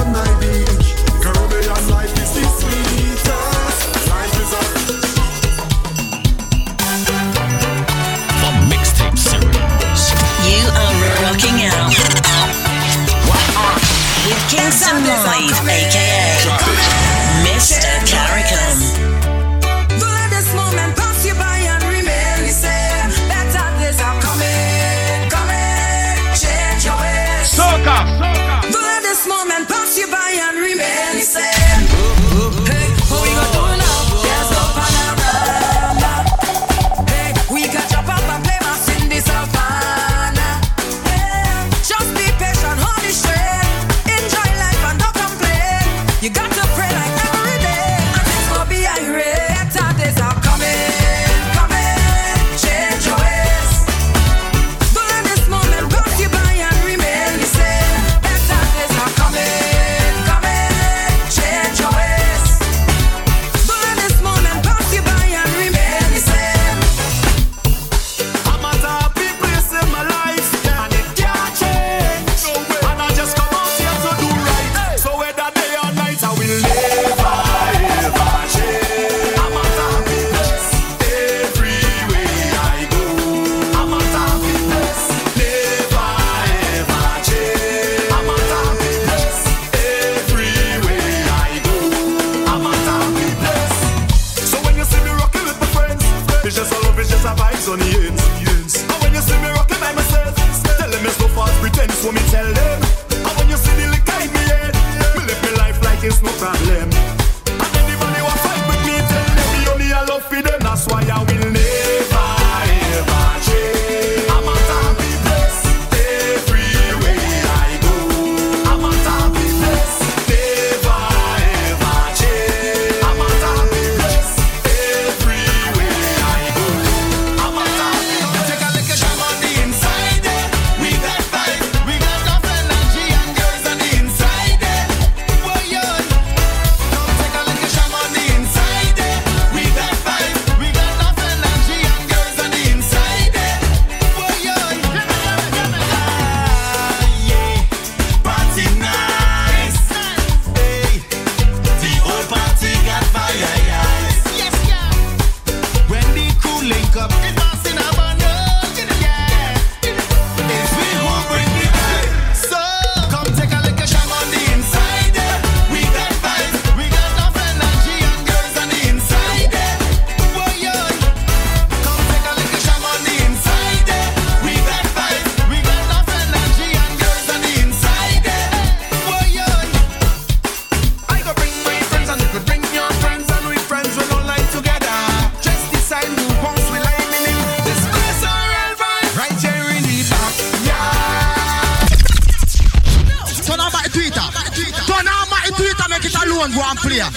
tune go and play. Turn on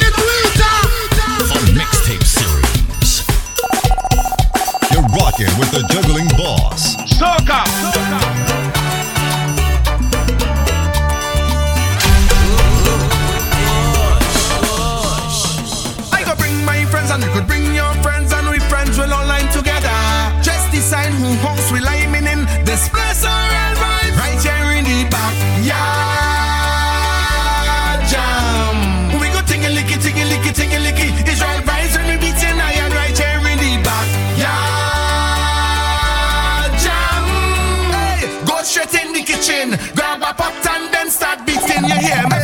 the Twitter. On mixtape series. You're rocking with the juggling boss. Soca. Soca. And you could bring your friends, and we friends will online together. Just decide who hosts will I mean in this place or advice. Right here in the back, yeah, jam. We go tingy licky, tingy licky, tingy licky. Israel vibes when we beating iron. Right here in the back, yeah, jam. Hey, go straight in the kitchen, grab a pot and then start beating. You hear me?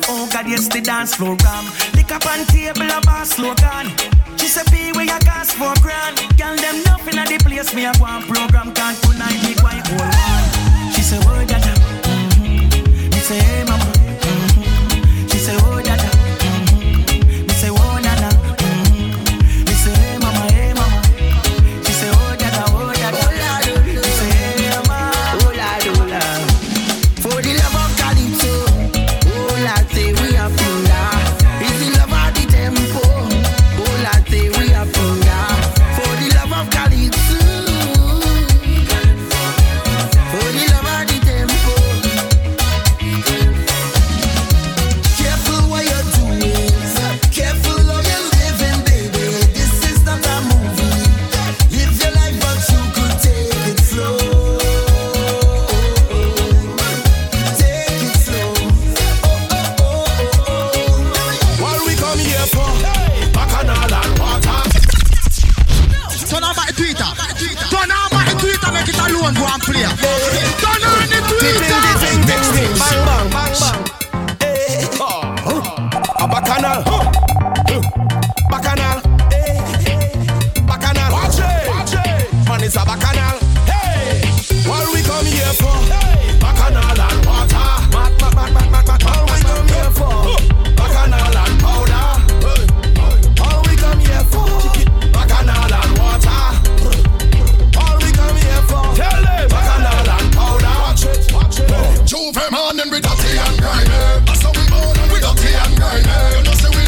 Oh God, yes, the dance floor ram. Lick up on table, a bar slow down. She said, be where you cost for grand. Girl, them nothing at the place, me a one program. Can't tonight, me quite old man. She said, oh, Dada, mm-hmm. Me say, hey, mama, mm-hmm. She said, oh, Dada, mm-hmm. Me say, oh, Nana, mm-hmm. Me say, hey, mama, hey, mama. She say, oh, Dada, oh, Dada. Oh, me say, hey, mama, oh, Lord, oh, Lord. For the love of Calypso. Juve man and we dirty and grimy. I saw we moan and we dirty and grimy. You know say we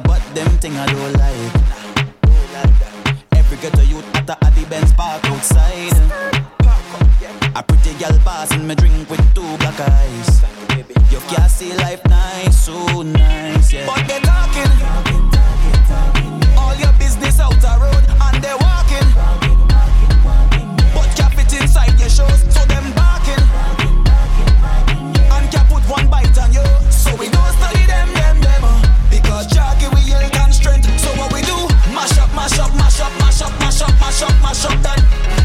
body, but them thing I don't like. Every ghetto youth at a Abbey Benz park outside. A pretty girl passing me drink with two black eyes. You can't see life nice, so nice, yeah. But they talking, all your business out the road, and they walking. But cap it inside your shows, so them barking. And cap put one bite on you, so we don't study them, them, them. Because jockey we yield and strength, so what we do? Mash up, mash up, mash up, mash up, mash up, mash up, mash up, that.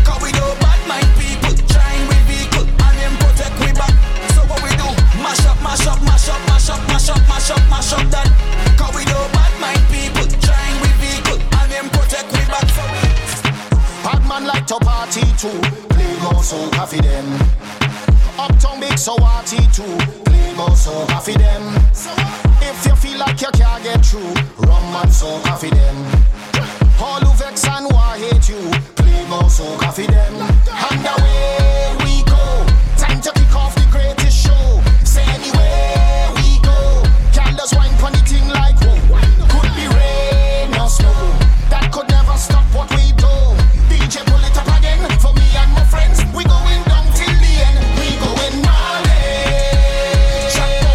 Cause we do bad mind people, trying with vehicle, and them protect we back. So what we do? Mash up, mash up, mash up, mash up, mash up, mash up, mash up, that. Cause we do bad mind people, trying with vehicle, and them protect we back. Bad man like to party too, play go so happy them. Uptown big so hearty too, play go so happy them. If you feel like you can't get through, rum man so coffee them. All who vex and who hate you, play go so coffee them. And away we go, time to kick off the greatest show. Say anywhere we go, can't just wine funny thing like whoa. Could be rain or snow, that could never stop what we do. D J pull it up again, for me and my friends, we going down till the end. We going mad. Don't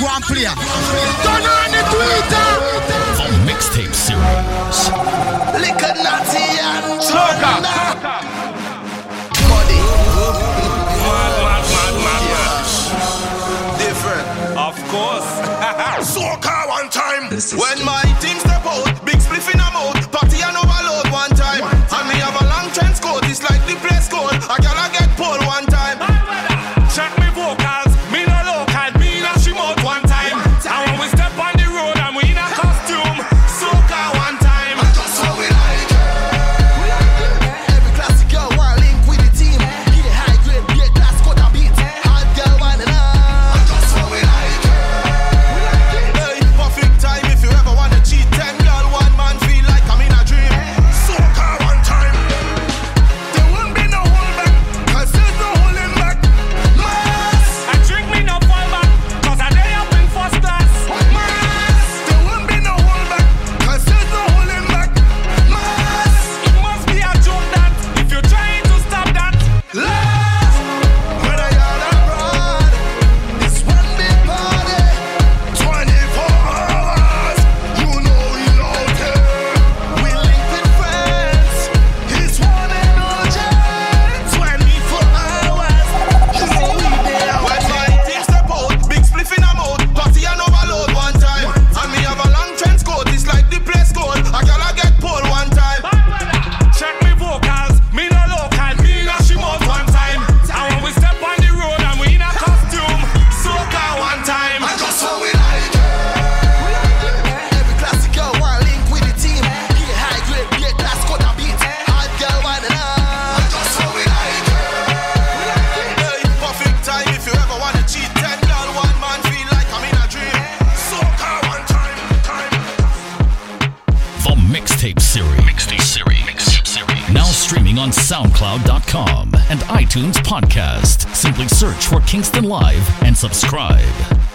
go and play. Turn on the Twitter. The mixtape series. Lick a natty and Sloka. Body. Mad, mad, mad, mad, mad. Different. Of course. Soca one time. When my team step out, big spliff in a mouth, party and overload one time. And me have a long trench coat, it's like the place cold. I gotta get pulled one time. Check me vocal. SoundCloud dot com and iTunes Podcast. Simply search for Kingston Live and subscribe.